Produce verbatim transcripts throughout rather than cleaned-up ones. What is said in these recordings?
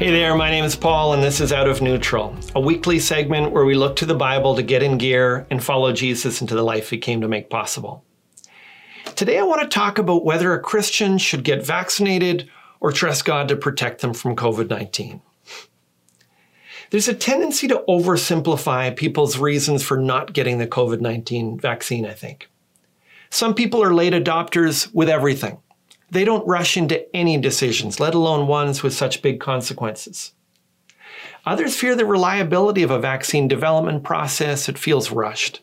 Hey there, my name is Paul and this is Out of Neutral, a weekly segment where we look to the Bible to get in gear and follow Jesus into the life he came to make possible. Today I want to talk about whether a Christian should get vaccinated or trust God to protect them from COVID nineteen. There's a tendency to oversimplify people's reasons for not getting the COVID nineteen vaccine, I think. Some people are late adopters with everything. They don't rush into any decisions, let alone ones with such big consequences. Others fear the reliability of a vaccine development process. It feels rushed.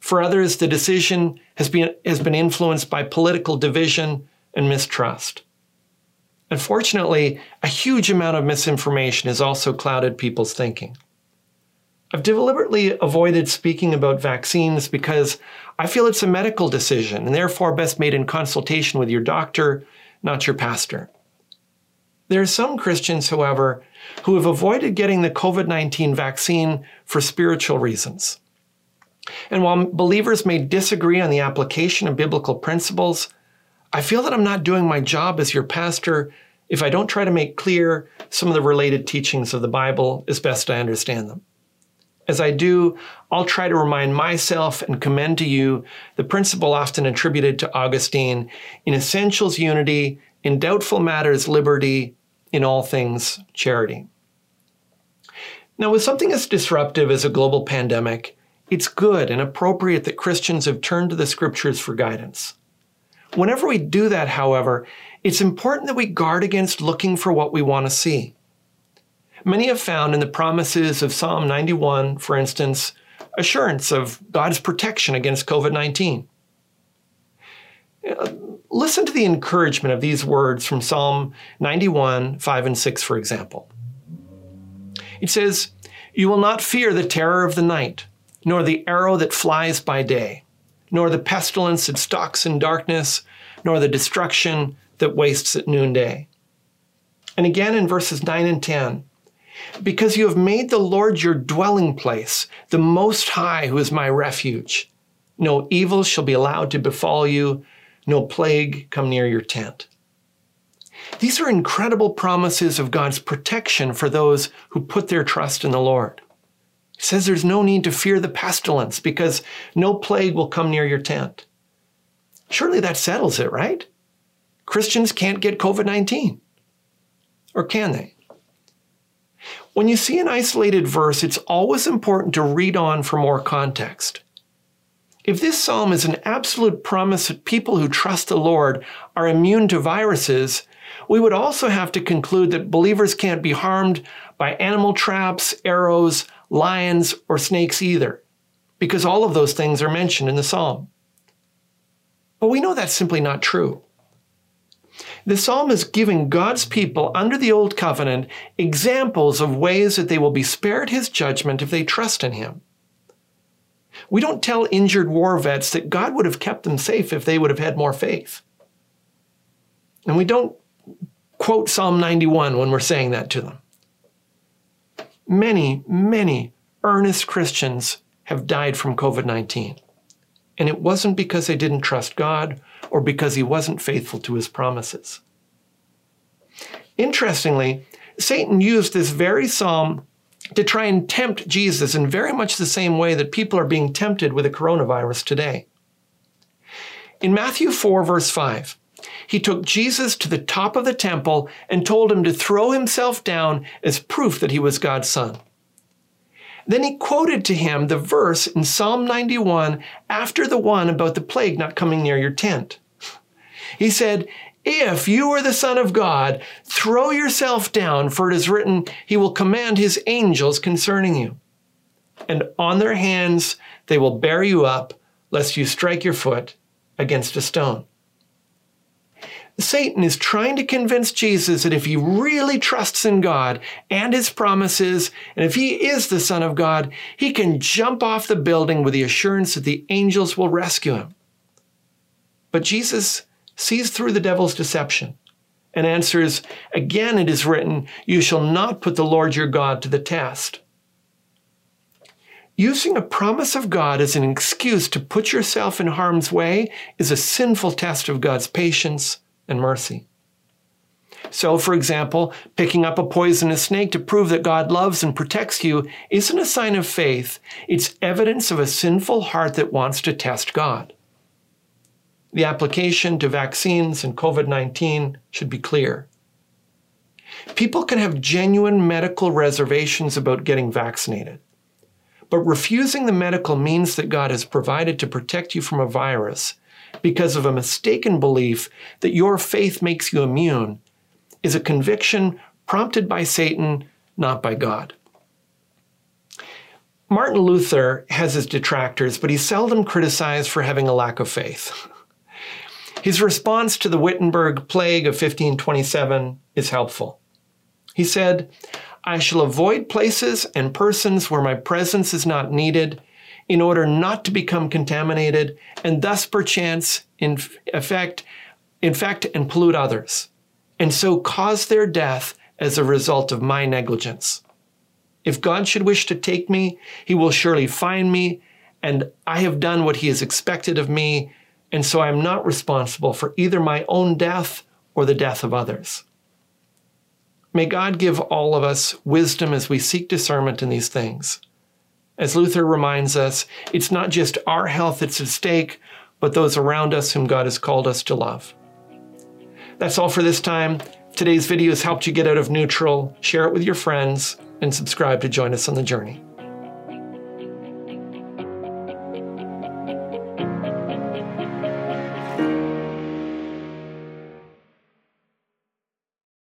For others, the decision has been, has been influenced by political division and mistrust. Unfortunately, a huge amount of misinformation has also clouded people's thinking. I've deliberately avoided speaking about vaccines because I feel it's a medical decision and therefore best made in consultation with your doctor, not your pastor. There are some Christians, however, who have avoided getting the COVID nineteen vaccine for spiritual reasons. And while believers may disagree on the application of biblical principles, I feel that I'm not doing my job as your pastor if I don't try to make clear some of the related teachings of the Bible as best I understand them. As I do, I'll try to remind myself and commend to you the principle often attributed to Augustine: in essentials unity, in doubtful matters liberty, in all things charity. Now, with something as disruptive as a global pandemic, it's good and appropriate that Christians have turned to the scriptures for guidance. Whenever we do that, however, it's important that we guard against looking for what we want to see. Many have found in the promises of Psalm ninety-one, for instance, assurance of God's protection against COVID nineteen. Listen to the encouragement of these words from Psalm ninety-one, five and six, for example. It says, "You will not fear the terror of the night, nor the arrow that flies by day, nor the pestilence that stalks in darkness, nor the destruction that wastes at noonday." And again in verses nine and ten, "Because you have made the Lord your dwelling place, the Most High, who is my refuge. No evil shall be allowed to befall you, no plague come near your tent." These are incredible promises of God's protection for those who put their trust in the Lord. It says there's no need to fear the pestilence because no plague will come near your tent. Surely that settles it, right? Christians can't get COVID nineteen. Or can they? When you see an isolated verse, it's always important to read on for more context. If this psalm is an absolute promise that people who trust the Lord are immune to viruses, we would also have to conclude that believers can't be harmed by animal traps, arrows, lions, or snakes either, because all of those things are mentioned in the psalm. But we know that's simply not true. The psalm is giving God's people under the Old Covenant examples of ways that they will be spared his judgment if they trust in him. We don't tell injured war vets that God would have kept them safe if they would have had more faith. And we don't quote Psalm ninety-one when we're saying that to them. Many, many earnest Christians have died from COVID nineteen, and it wasn't because they didn't trust God or because he wasn't faithful to his promises. Interestingly, Satan used this very psalm to try and tempt Jesus in very much the same way that people are being tempted with the coronavirus today. In Matthew four, verse five, he took Jesus to the top of the temple and told him to throw himself down as proof that he was God's son. Then he quoted to him the verse in Psalm ninety-one after the one about the plague not coming near your tent. He said, "If you are the Son of God, throw yourself down, for it is written, he will command his angels concerning you. And on their hands they will bear you up, lest you strike your foot against a stone." Satan is trying to convince Jesus that if he really trusts in God and his promises, and if he is the Son of God, he can jump off the building with the assurance that the angels will rescue him. But Jesus sees through the devil's deception and answers, "Again it is written, you shall not put the Lord your God to the test." Using a promise of God as an excuse to put yourself in harm's way is a sinful test of God's patience and mercy. So, for example, picking up a poisonous snake to prove that God loves and protects you isn't a sign of faith. It's evidence of a sinful heart that wants to test God. The application to vaccines and COVID nineteen should be clear. People can have genuine medical reservations about getting vaccinated, but refusing the medical means that God has provided to protect you from a virus because of a mistaken belief that your faith makes you immune is a conviction prompted by Satan, not by God. Martin Luther has his detractors, but he's seldom criticized for having a lack of faith. His response to the Wittenberg Plague of fifteen twenty-seven is helpful. He said, "I shall avoid places and persons where my presence is not needed in order not to become contaminated and thus perchance in effect, infect and pollute others, and so cause their death as a result of my negligence. If God should wish to take me, he will surely find me, and I have done what he has expected of me, and so I am not responsible for either my own death or the death of others." May God give all of us wisdom as we seek discernment in these things. As Luther reminds us, it's not just our health that's at stake, but those around us whom God has called us to love. That's all for this time. Today's video has helped you get out of neutral. Share it with your friends and subscribe to join us on the journey.